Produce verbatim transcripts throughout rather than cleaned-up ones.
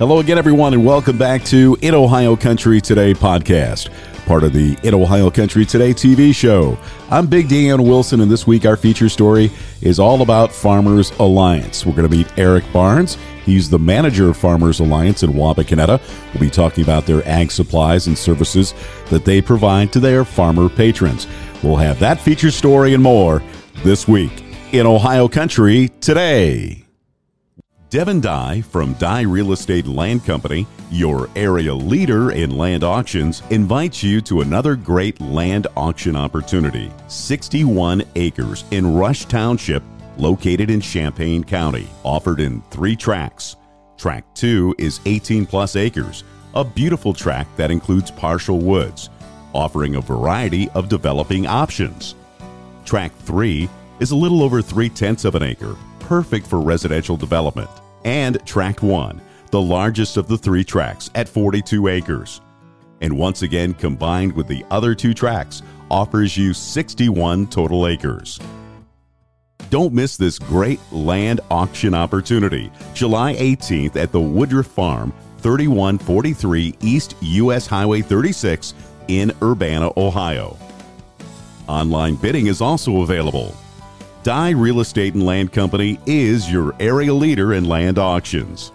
Hello again, everyone, and welcome back to In Ohio Country Today podcast, part of the In Ohio Country Today T V show. I'm Big Dan Wilson, and this week our feature story is all about Farmers Alliance. We're going to meet Eric Barnes. He's the manager of Farmers Alliance in Wapakoneta. We'll be talking about their ag supplies and services that they provide to their farmer patrons. We'll have that feature story and more this week in Ohio Country Today. Devon Dye from Dye Real Estate Land Company, your area leader in land auctions, invites you to another great land auction opportunity. sixty-one acres in Rush Township, located in Champaign County, offered in three tracts. Tract two is eighteen plus acres, a beautiful tract that includes partial woods, offering a variety of developing options. Tract three is a little over three-tenths of an acre, perfect for residential development. And Tract one, the largest of the three tracts at forty-two acres. And once again, combined with the other two tracts, offers you sixty-one total acres. Don't miss this great land auction opportunity, July eighteenth at the Woodruff Farm, thirty-one forty-three East U S Highway thirty-six in Urbana, Ohio. Online bidding is also available. Dye Real Estate and Land Company is your area leader in land auctions.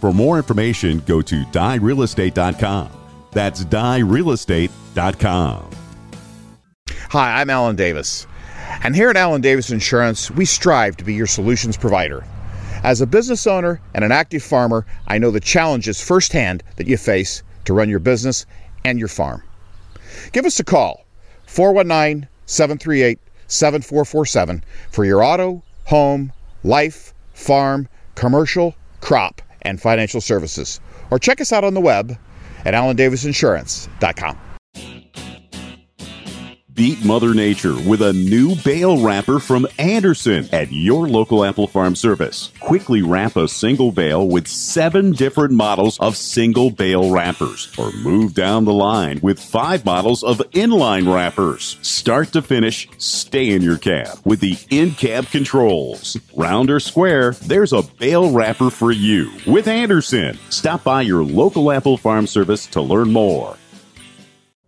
For more information, go to dye real estate dot com. That's dye real estate dot com. Hi, I'm Alan Davis. And here at Alan Davis Insurance, we strive to be your solutions provider. As a business owner and an active farmer, I know the challenges firsthand that you face to run your business and your farm. Give us a call, four one nine, seven three eight, seven four four seven, for your auto, home, life, farm, commercial, crop, and financial services. Or check us out on the web at alan davis insurance dot com. Beat Mother Nature with a new bale wrapper from Anderson at your local Apple Farm Service. Quickly wrap a single bale with seven different models of single bale wrappers, or move down the line with five models of inline wrappers. Start to finish, stay in your cab with the in-cab controls. Round or square, there's a bale wrapper for you with Anderson. Stop by your local Apple Farm Service to learn more.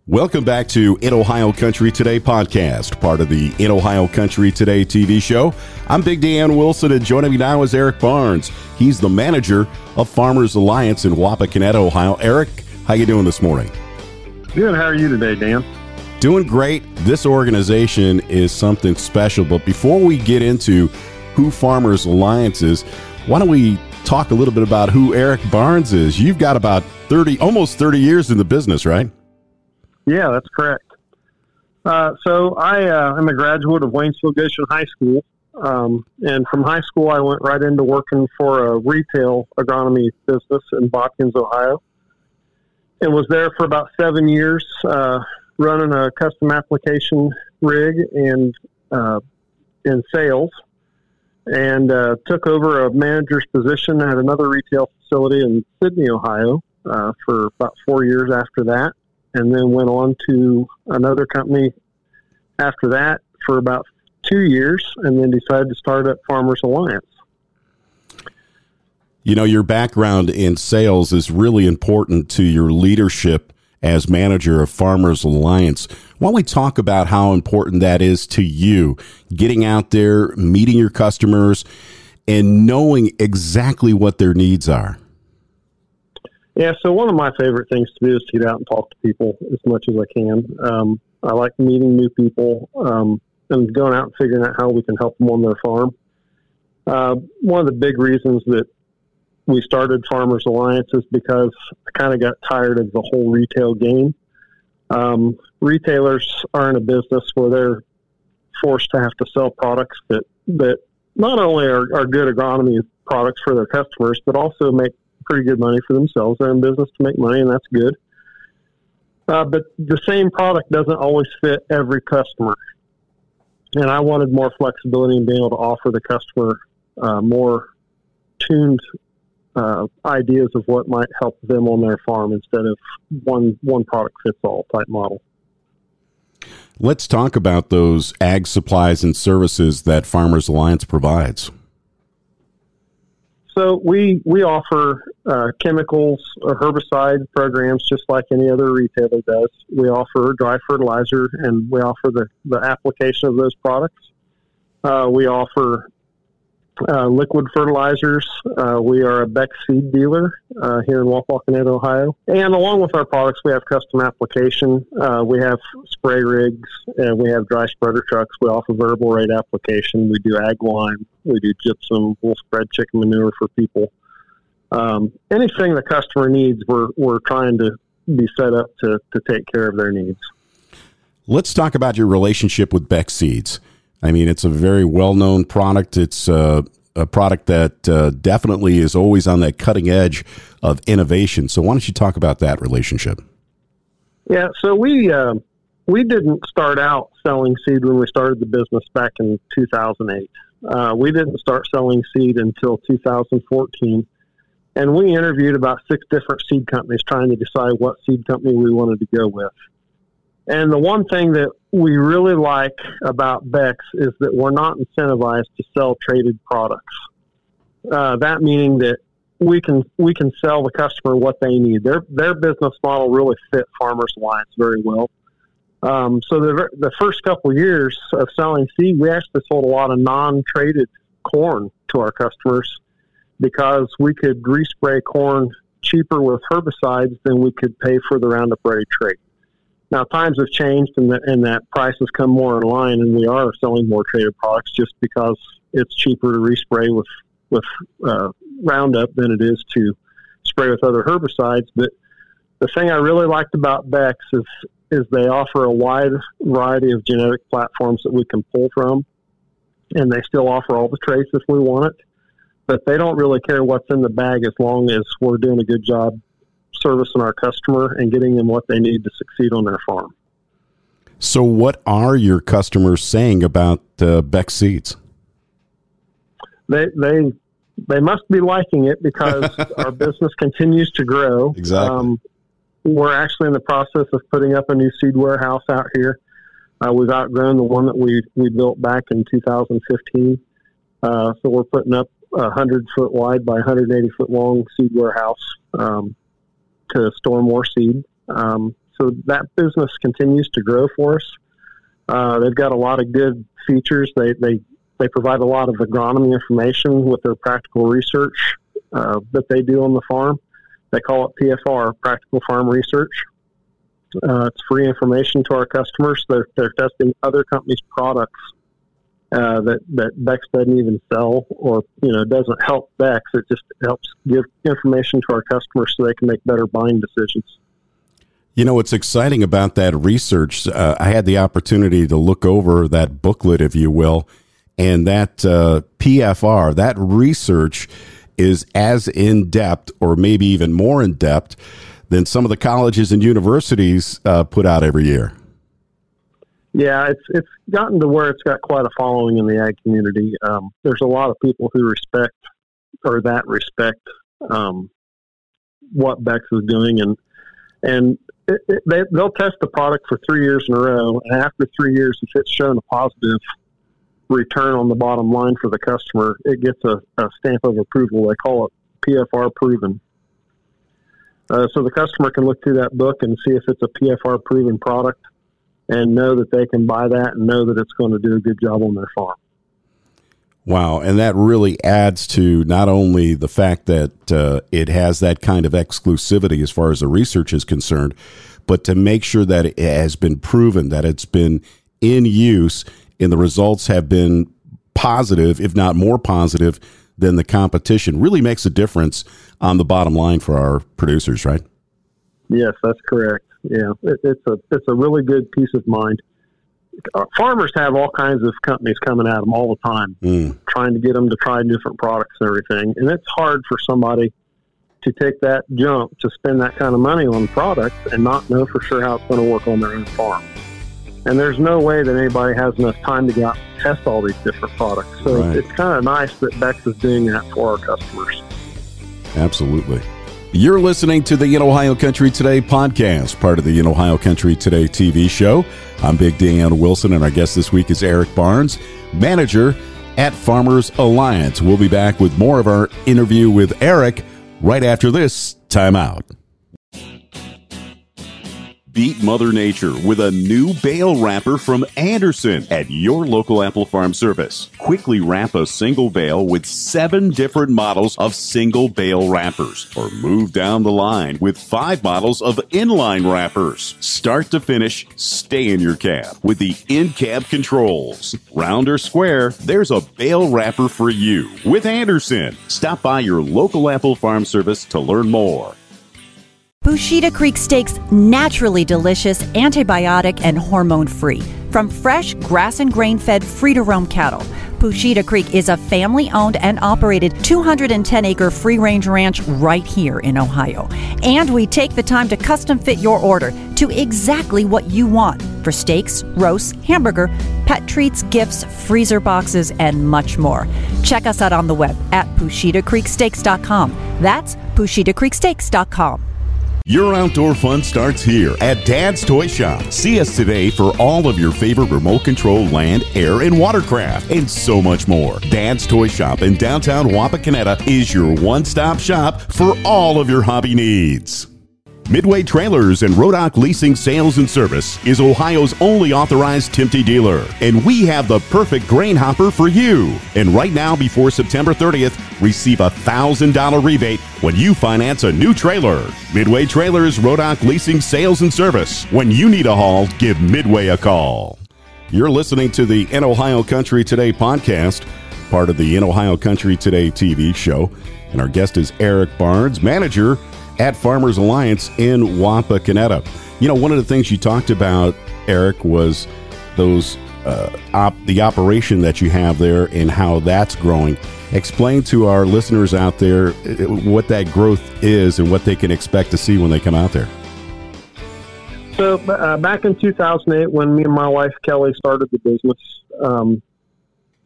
Welcome back to In Ohio Country Today podcast, part of the In Ohio Country Today T V show. I'm Big Dan Wilson, and joining me now is Eric Barnes. He's the manager of Farmers Alliance in Wapakoneta, Ohio. Eric, how you doing this morning? Good. How are you today, Dan? Doing great. This organization is something special, but before we get into who Farmers Alliance is, why don't we talk a little bit about who Eric Barnes is? You've got about thirty, almost thirty years in the business, right? Yeah, that's correct. Uh, so I uh, am a graduate of Waynesville Goshen High School, um, and from high school I went right into working for a retail agronomy business in Botkins, Ohio, and was there for about seven years uh, running a custom application rig and uh, in sales, and uh, took over a manager's position at another retail facility in Sydney, Ohio, uh, for about four years after that. And then went on to another company after that for about two years, and then decided to start up Farmers Alliance. You know, your background in sales is really important to your leadership as manager of Farmers Alliance. Why don't we talk about how important that is to you, getting out there, meeting your customers, and knowing exactly what their needs are? Yeah, so one of my favorite things to do is to get out and talk to people as much as I can. Um, I like meeting new people um, and going out and figuring out how we can help them on their farm. Uh, one of the big reasons that we started Farmers Alliance is because I kind of got tired of the whole retail game. Um, retailers are in a business where they're forced to have to sell products that, that not only are, are good agronomy products for their customers, but also make pretty good money for themselves. They're in business to make money, and that's good. Uh, but the same product doesn't always fit every customer. And I wanted more flexibility in being able to offer the customer uh, more tuned uh, ideas of what might help them on their farm instead of one one product fits all type model. Let's talk about those ag supplies and services that Farmers Alliance provides. So we, we offer uh, chemicals or herbicide programs just like any other retailer does. We offer dry fertilizer, and we offer the, the application of those products. Uh, we offer uh, liquid fertilizers. Uh, we are a Beck's Seed dealer uh, here in Wapakoneta, Ohio. And along with our products, we have custom application. Uh, we have spray rigs, and we have dry spreader trucks. We offer variable rate application. We do ag lime. We do gypsum. We'll spread chicken manure for people. Um, anything the customer needs, we're we're trying to be set up to, to take care of their needs. Let's talk about your relationship with Beck's Seeds. I mean, it's a very well-known product. It's uh, a product that uh, definitely is always on that cutting edge of innovation. So why don't you talk about that relationship? Yeah, so we uh, we didn't start out selling seed when we started the business back in two thousand eight. Uh, we didn't start selling seed until two thousand fourteen. And we interviewed about six different seed companies trying to decide what seed company we wanted to go with. And the one thing that we really like about Beck's is that we're not incentivized to sell traded products. Uh, that meaning that we can we can sell the customer what they need. Their their business model really fit Farmers Alliance very well. Um, so the the first couple of years of selling seed, we actually sold a lot of non-traded corn to our customers because we could respray corn cheaper with herbicides than we could pay for the Roundup Ready trait. Now, times have changed, and that, and that price has come more in line, and we are selling more traded products just because it's cheaper to respray with, with uh, Roundup than it is to spray with other herbicides. But the thing I really liked about Beck's is, is they offer a wide variety of genetic platforms that we can pull from, and they still offer all the traits if we want it. But they don't really care what's in the bag as long as we're doing a good job servicing our customer and getting them what they need to succeed on their farm. So what are your customers saying about uh, Beck's Seeds? They they they must be liking it because our business continues to grow. Exactly. Um, we're actually in the process of putting up a new seed warehouse out here. Uh, we've outgrown the one that we, we built back in two thousand fifteen. Uh, so we're putting up a one hundred foot wide by one hundred eighty foot long seed warehouse. Um, to store more seed. Um, so that business continues to grow for us. Uh, they've got a lot of good features. They, they, they provide a lot of agronomy information with their practical research uh, that they do on the farm. They call it P F R, Practical Farm Research. Uh, it's free information to our customers. They're, they're testing other companies' products uh, that, that Beck's doesn't even sell, or, you know, doesn't help Beck's. It just helps give information to our customers so they can make better buying decisions. You know, what's exciting about that research, uh, I had the opportunity to look over that booklet, if you will, and that uh, P F R, that research is as in-depth or maybe even more in-depth than some of the colleges and universities uh, put out every year. Yeah, it's it's gotten to where it's got quite a following in the ag community. Um, there's a lot of people who respect or that respect um, what Beck's is doing, and and it, it, they, they'll test the product for three years in a row. And after three years, if it's shown a positive return on the bottom line for the customer, it gets a, a stamp of approval. They call it P F R proven. Uh, so the customer can look through that book and see if it's a P F R proven product, and know that they can buy that and know that it's going to do a good job on their farm. Wow. And that really adds to not only the fact that uh, it has that kind of exclusivity as far as the research is concerned, but to make sure that it has been proven, that it's been in use, and the results have been positive, if not more positive than the competition, really makes a difference on the bottom line for our producers, right? Yes, that's correct. Yeah, it, it's a it's a really good peace of mind. Farmers have all kinds of companies coming at them all the time, mm. trying to get them to try different products and everything. And it's hard for somebody to take that jump to spend that kind of money on products and not know for sure how it's going to work on their own farm. And there's no way that anybody has enough time to go out and test all these different products. So right. it's, it's kind of nice that Beck's is doing that for our customers. Absolutely. You're listening to the In Ohio Country Today podcast, part of the In Ohio Country Today T V show. I'm Big Dan Wilson, and our guest this week is Eric Barnes, manager at Farmers Alliance. We'll be back with more of our interview with Eric right after this timeout. Beat Mother Nature with a new bale wrapper from Anderson at your local Apple Farm Service. Quickly wrap a single bale with seven different models of single bale wrappers, or move down the line with five models of inline wrappers. Start to finish, stay in your cab with the in-cab controls. Round or square, there's a bale wrapper for you with Anderson. Stop by your local Apple Farm Service to learn more. Pushita Creek Steaks, naturally delicious, antibiotic, and hormone-free. From fresh, grass and grain-fed, free-to-roam cattle, Pushita Creek is a family-owned and operated two hundred ten acre free-range ranch right here in Ohio. And we take the time to custom-fit your order to exactly what you want for steaks, roasts, hamburger, pet treats, gifts, freezer boxes, and much more. Check us out on the web at Pushita Creek Steaks dot com. That's Pushita Creek Steaks dot com. Your outdoor fun starts here at Dad's Toy Shop. See us today for all of your favorite remote control land, air, and watercraft, and so much more. Dad's Toy Shop in downtown Wapakoneta is your one-stop shop for all of your hobby needs. Midway Trailers and Rodoc Leasing Sales and Service is Ohio's only authorized Timpte dealer, and we have the perfect grain hopper for you. And right now, before September thirtieth, receive a one thousand dollars rebate when you finance a new trailer. Midway Trailers, Rodoc Leasing Sales and Service. When you need a haul, give Midway a call. You're listening to the In Ohio Country Today podcast, part of the In Ohio Country Today T V show, and our guest is Eric Barnes, manager at Farmers Alliance in Wapakoneta. You know, one of the things you talked about, Eric, was those uh, op- the operation that you have there and how that's growing. Explain to our listeners out there what that growth is and what they can expect to see when they come out there. So uh, back in two thousand eight, when me and my wife, Kelly, started the business, um,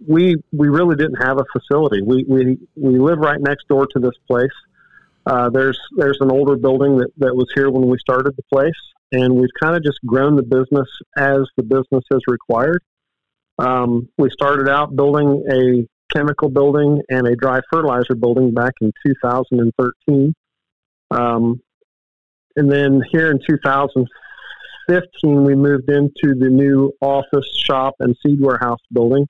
we we really didn't have a facility. We, we, we live right next door to this place. Uh, there's there's an older building that, that was here when we started the place, and we've kind of just grown the business as the business has required. Um, we started out building a chemical building and a dry fertilizer building back in two thousand thirteen. Um, and then here in two thousand fifteen, we moved into the new office, shop, and seed warehouse building.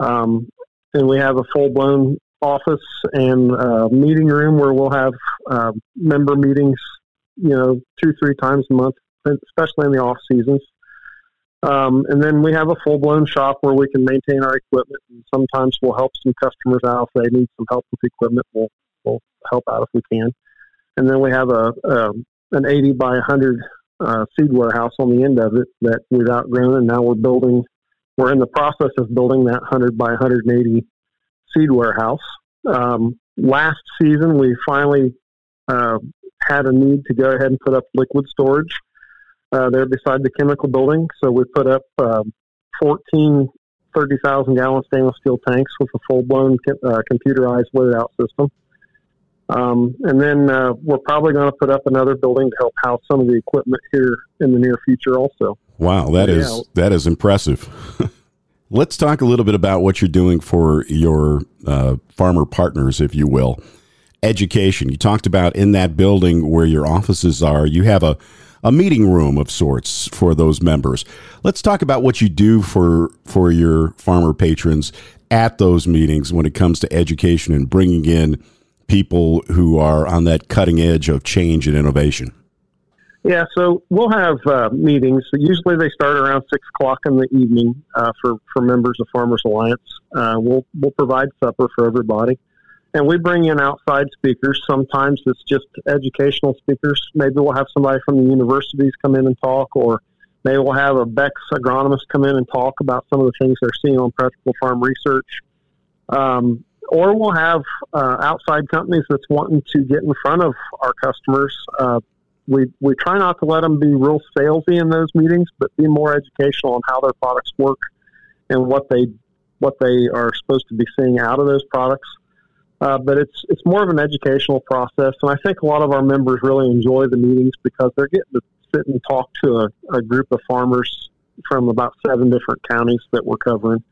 Um, and we have a full-blown office and uh, meeting room where we'll have uh, member meetings, you know, two, three times a month, especially in the off seasons. Um, and then we have a full blown shop where we can maintain our equipment. And sometimes we'll help some customers out if they need some help with equipment. We'll, we'll help out if we can. And then we have a, a an eighty by one hundred uh, seed warehouse on the end of it that we've outgrown, and now we're building. We're in the process of building that one hundred by one hundred eighty seed warehouse. Um, last season, we finally uh, had a need to go ahead and put up liquid storage uh, there beside the chemical building. So we put up uh, fourteen thirty thousand gallon stainless steel tanks with a full-blown uh, computerized load-out system. Um, and then uh, we're probably going to put up another building to help house some of the equipment here in the near future also. Wow, that yeah. is that is impressive. Let's talk a little bit about what you're doing for your uh, farmer partners, if you will. Education. You talked about in that building where your offices are, you have a, a meeting room of sorts for those members. Let's talk about what you do for, for your farmer patrons at those meetings when it comes to education and bringing in people who are on that cutting edge of change and innovation. Yeah, so we'll have uh, meetings. Usually they start around six o'clock in the evening uh, for, for members of Farmers Alliance. Uh, we'll we'll provide supper for everybody. And we bring in outside speakers. Sometimes it's just educational speakers. Maybe we'll have somebody from the universities come in and talk, or maybe we'll have a Beck's agronomist come in and talk about some of the things they're seeing on practical farm research. Um, or we'll have uh, outside companies that's wanting to get in front of our customers. uh We we try not to let them be real salesy in those meetings, but be more educational on how their products work and what they what they are supposed to be seeing out of those products. Uh, but it's it's more of an educational process, and I think a lot of our members really enjoy the meetings because they're getting to sit and talk to a, a group of farmers from about seven different counties that we're covering,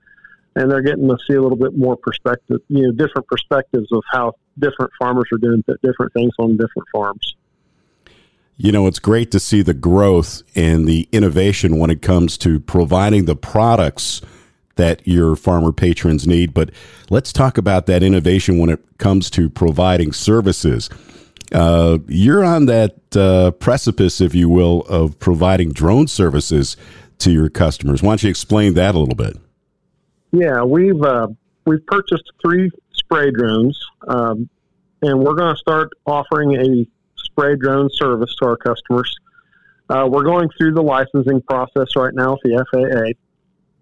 and they're getting to see a little bit more perspective, you know, different perspectives of how different farmers are doing different things on different farms. You know, it's great to see the growth and the innovation when it comes to providing the products that your farmer patrons need. But let's talk about that innovation when it comes to providing services. Uh, you're on that uh, precipice, if you will, of providing drone services to your customers. Why don't you explain that a little bit? Yeah, we've uh, we've purchased three spray drones, um, and we're going to start offering a spray drone service to our customers. Uh, we're going through the licensing process right now with the F A A.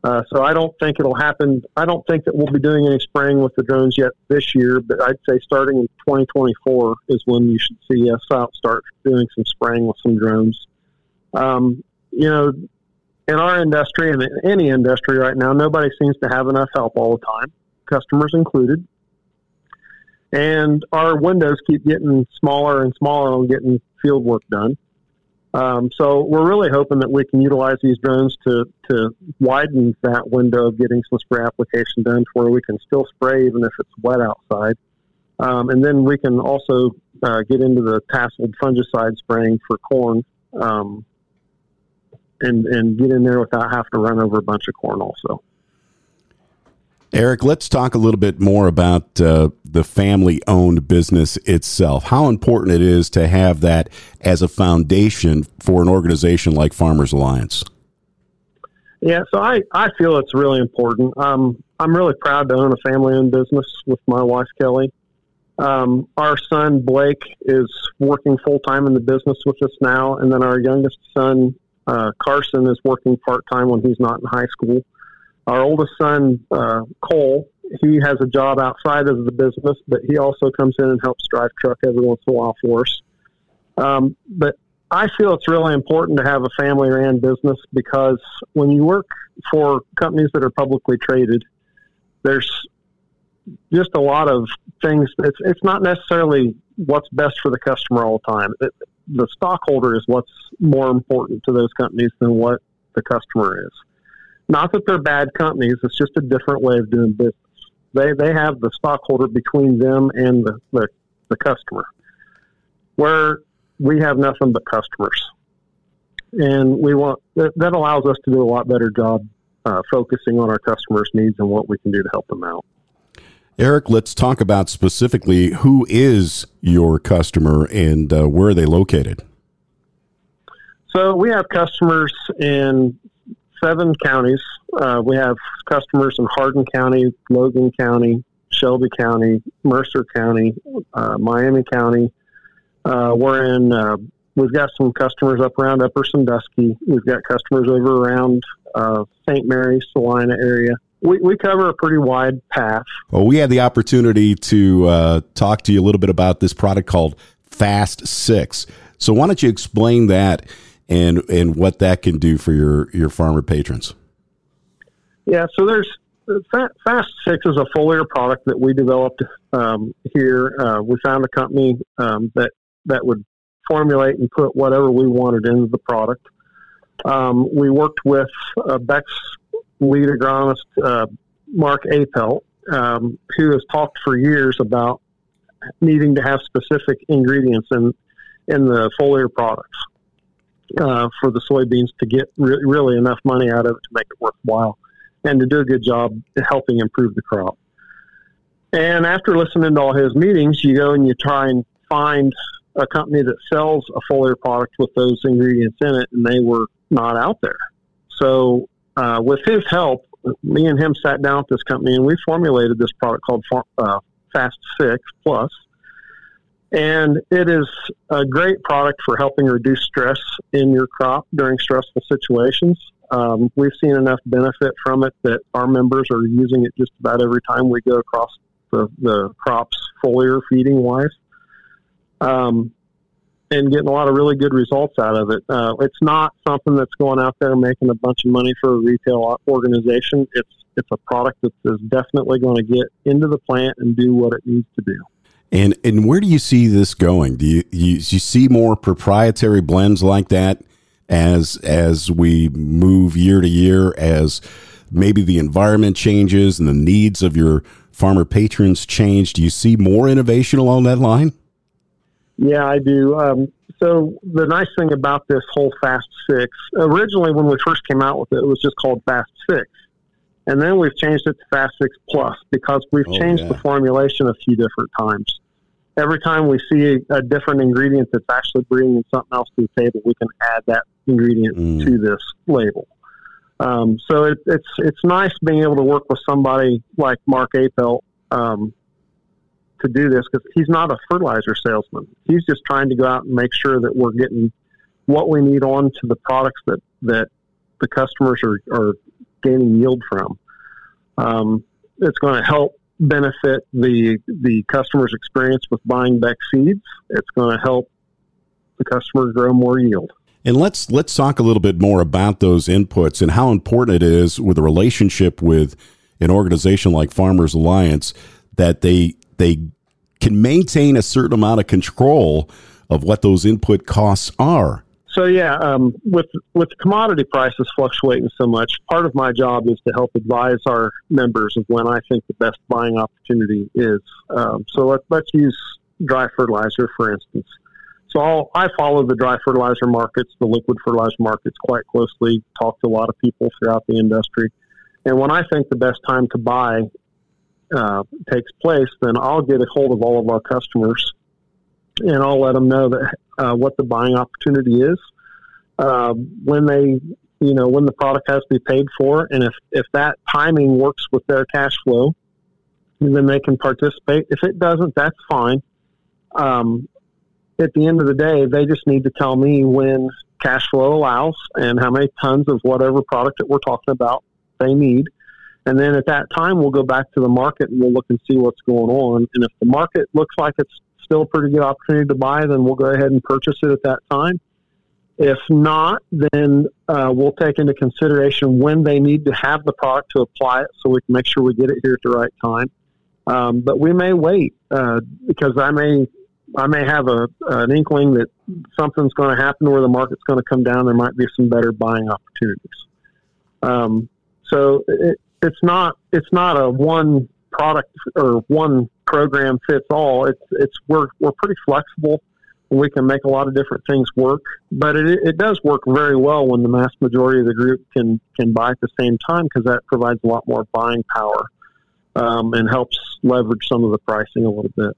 Uh, so I don't think it'll happen. I don't think that we'll be doing any spraying with the drones yet this year, but I'd say starting in twenty twenty-four is when you should see us out start doing some spraying with some drones. Um, you know, in our industry and in any industry right now, nobody seems to have enough help all the time, customers included. And our windows keep getting smaller and smaller on getting field work done. Um, so we're really hoping that we can utilize these drones to, to widen that window of getting some spray application done to where we can still spray even if it's wet outside. Um, and then we can also uh, get into the tasseled fungicide spraying for corn um, and, and get in there without having to run over a bunch of corn also. Eric, let's talk a little bit more about uh, the family-owned business itself. How important it is to have that as a foundation for an organization like Farmers Alliance? Yeah, so I, I feel it's really important. Um, I'm really proud to own a family-owned business with my wife, Kelly. Um, our son, Blake, is working full-time in the business with us now, and then our youngest son, uh, Carson, is working part-time when he's not in high school. Our oldest son, uh, Cole, he has a job outside of the business, but he also comes in and helps drive truck every once in a while for us. Um, but I feel it's really important to have a family-ran business because when you work for companies that are publicly traded, there's just a lot of things. It's it's not necessarily what's best for the customer all the time. It, the stockholder is what's more important to those companies than what the customer is. Not that they're bad companies, it's just a different way of doing business. They they have the stockholder between them and the, the, the customer, where we have nothing but customers. And we want that, that allows us to do a lot better job uh, focusing on our customers' needs and what we can do to help them out. Eric, let's talk about specifically who is your customer and uh, where are they located? So we have customers in seven counties. Uh, we have customers in Hardin County, Logan County, Shelby County, Mercer County, uh, Miami County. Uh, we're in, uh, we've got some customers up around Upper Sandusky. We've got customers over around uh, Saint Mary's, Salina area. We, we cover a pretty wide path. Well, we had the opportunity to uh, talk to you a little bit about this product called Fast six. So why don't you explain that and and what that can do for your, your farmer patrons? Yeah, so there's Fast six is a foliar product that we developed um, here. Uh, we found a company um, that, that would formulate and put whatever we wanted into the product. Um, we worked with uh, Beck's lead agronomist, uh, Mark Apelt, um, who has talked for years about needing to have specific ingredients in, in the foliar products. Uh, for the soybeans to get re- really enough money out of it to make it worthwhile and to do a good job helping improve the crop. And after listening to all his meetings, you go and you try and find a company that sells a foliar product with those ingredients in it, and they were not out there. So uh, with his help, me and him sat down at this company, and we formulated this product called uh, Fast six plus. And it is a great product for helping reduce stress in your crop during stressful situations. Um, we've seen enough benefit from it that our members are using it just about every time we go across the, the crops foliar feeding-wise um, and getting a lot of really good results out of it. Uh, it's not something that's going out there making a bunch of money for a retail organization. It's, it's a product that is definitely going to get into the plant and do what it needs to do. And and where do you see this going? Do you, you you see more proprietary blends like that as as we move year to year, as maybe the environment changes and the needs of your farmer patrons change? Do you see more innovation along that line? Yeah, I do. Um, so the nice thing about this whole Fast six, originally when we first came out with it, it was just called Fast six. And then we've changed it to Fast six plus because we've oh, changed yeah. the formulation a few different times. Every time we see a, a different ingredient that's actually bringing something else to the table, we can add that ingredient mm. to this label. Um, so it, it's it's nice being able to work with somebody like Mark Apelt um, to do this, because he's not a fertilizer salesman. He's just trying to go out and make sure that we're getting what we need on to the products that, that the customers are, are gaining yield from. Um, it's going to help benefit the the customer's experience with buying Beck's seeds. It's going to help the customer grow more yield. And let's let's talk a little bit more about those inputs and how important it is with a relationship with an organization like Farmers Alliance that they they can maintain a certain amount of control of what those input costs are. So yeah, um, with with commodity prices fluctuating so much, part of my job is to help advise our members of when I think the best buying opportunity is. Um, so let, let's use dry fertilizer, for instance. So I'll, I follow the dry fertilizer markets, the liquid fertilizer markets quite closely, talk to a lot of people throughout the industry. And when I think the best time to buy uh, takes place, then I'll get a hold of all of our customers and I'll let them know that uh, what the buying opportunity is, uh, when they, you know, when the product has to be paid for. And if, if that timing works with their cash flow, then they can participate. If it doesn't, that's fine. Um, at the end of the day, they just need to tell me when cash flow allows and how many tons of whatever product that we're talking about they need. And then at that time, we'll go back to the market and we'll look and see what's going on. And if the market looks like it's still a pretty good opportunity to buy, then we'll go ahead and purchase it at that time. If not, then uh, we'll take into consideration when they need to have the product to apply it so we can make sure we get it here at the right time. Um, but we may wait uh, because I may I may have a an inkling that something's going to happen where the market's going to come down. There might be some better buying opportunities. Um, so it, it's not it's not a one product or one program fits all. It's it's we're we're pretty flexible. We can make a lot of different things work, but it it does work very well when the mass majority of the group can can buy at the same time, because that provides a lot more buying power um, and helps leverage some of the pricing a little bit.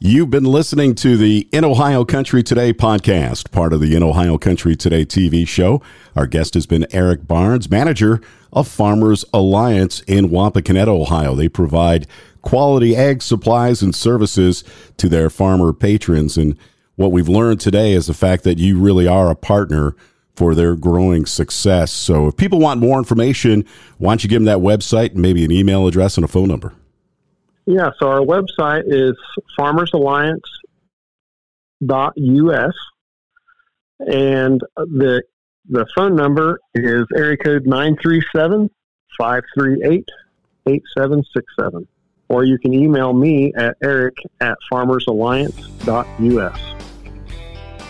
You've been listening to the In Ohio Country Today podcast, part of the In Ohio Country Today T V show. Our guest has been Eric Barnes, manager of Farmers Alliance in Wapakoneta, Ohio. They provide quality ag supplies and services to their farmer patrons. And what we've learned today is the fact that you really are a partner for their growing success. So if people want more information, why don't you give them that website and maybe an email address and a phone number? Yeah, so our website is farmers alliance dot U S, and the the phone number is area code nine three seven, five three eight, eight seven six seven, or you can email me at eric at farmers alliance dot U S.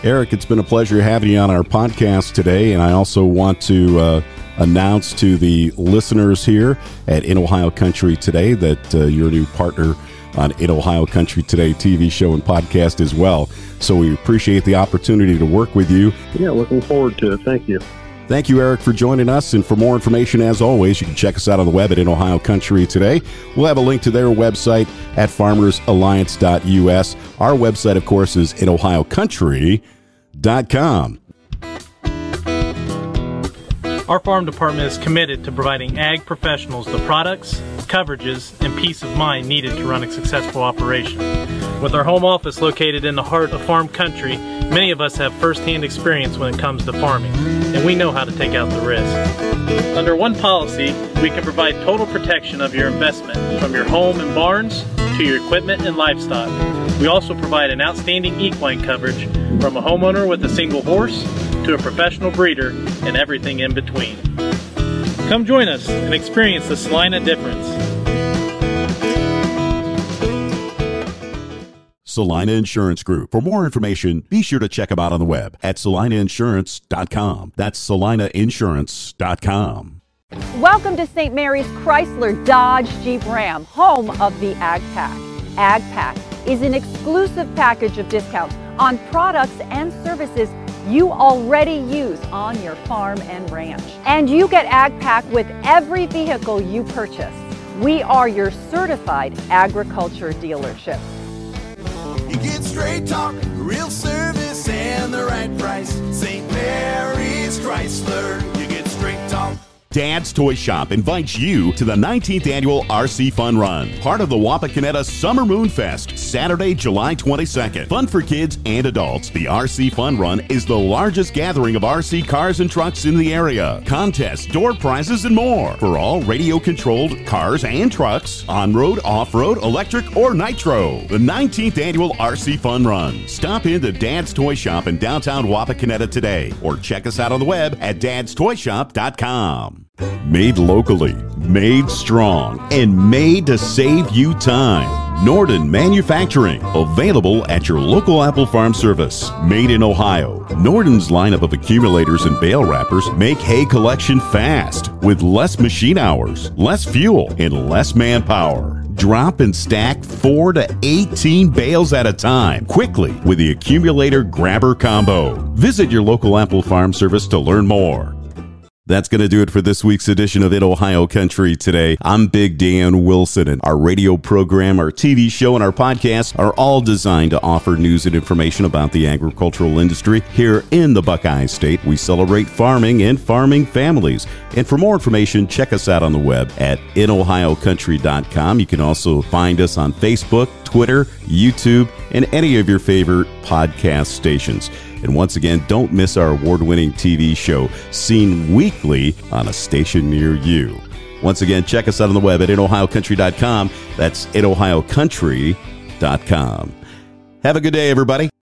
Eric, it's been a pleasure having you on our podcast today, and I also want to uh, announce to the listeners here at In Ohio Country Today that uh, your new partner on In Ohio Country Today T V show and podcast as well. So we appreciate the opportunity to work with you. Yeah, looking forward to it. Thank you. Thank you, Eric, for joining us. And for more information, as always, you can check us out on the web at In Ohio Country Today. We'll have a link to their website at farmers alliance dot U S. Our website, of course, is in ohio country dot com. Our farm department is committed to providing ag professionals the products, coverages, and peace of mind needed to run a successful operation. With our home office located in the heart of farm country, many of us have firsthand experience when it comes to farming, and we know how to take out the risk. Under one policy, we can provide total protection of your investment, from your home and barns to your equipment and livestock. We also provide an outstanding equine coverage, from a homeowner with a single horse to a professional breeder, and everything in between. Come join us and experience the Salina difference. Salina Insurance Group. For more information, be sure to check them out on the web at salina insurance dot com. That's salina insurance dot com. Welcome to Saint Mary's Chrysler Dodge Jeep Ram, home of the Ag Pack. Ag Pack is an exclusive package of discounts on products and services you already use on your farm and ranch. And you get Ag Pack with every vehicle you purchase. We are your certified agriculture dealership. You get straight talk, real service, and the right price. Saint Mary's Chrysler, you get straight talk. Dad's Toy Shop invites you to the nineteenth Annual R C Fun Run, part of the Wapakoneta Summer Moon Fest, Saturday, July twenty-second. Fun for kids and adults. The R C Fun Run is the largest gathering of R C cars and trucks in the area. Contests, door prizes, and more for all radio-controlled cars and trucks, on-road, off-road, electric, or nitro. The nineteenth Annual R C Fun Run. Stop into Dad's Toy Shop in downtown Wapakoneta today, or check us out on the web at dads toy shop dot com. Made locally, made strong, and made to save you time. Norden Manufacturing, available at your local Apple Farm Service. Made in Ohio, Norden's lineup of accumulators and bale wrappers make hay collection fast with less machine hours, less fuel, and less manpower. Drop and stack four to eighteen bales at a time quickly with the accumulator grabber combo. Visit your local Apple Farm Service to learn more. That's going to do it for this week's edition of In Ohio Country Today. I'm Big Dan Wilson, and our radio program, our T V show, and our podcast are all designed to offer news and information about the agricultural industry here in the Buckeye State. We celebrate farming and farming families. And for more information, check us out on the web at in ohio country dot com. You can also find us on Facebook, Twitter, YouTube, and any of your favorite podcast stations. And once again, don't miss our award-winning T V show, seen weekly on a station near you. Once again, check us out on the web at in ohio country dot com. That's in ohio country dot com. Have a good day, everybody.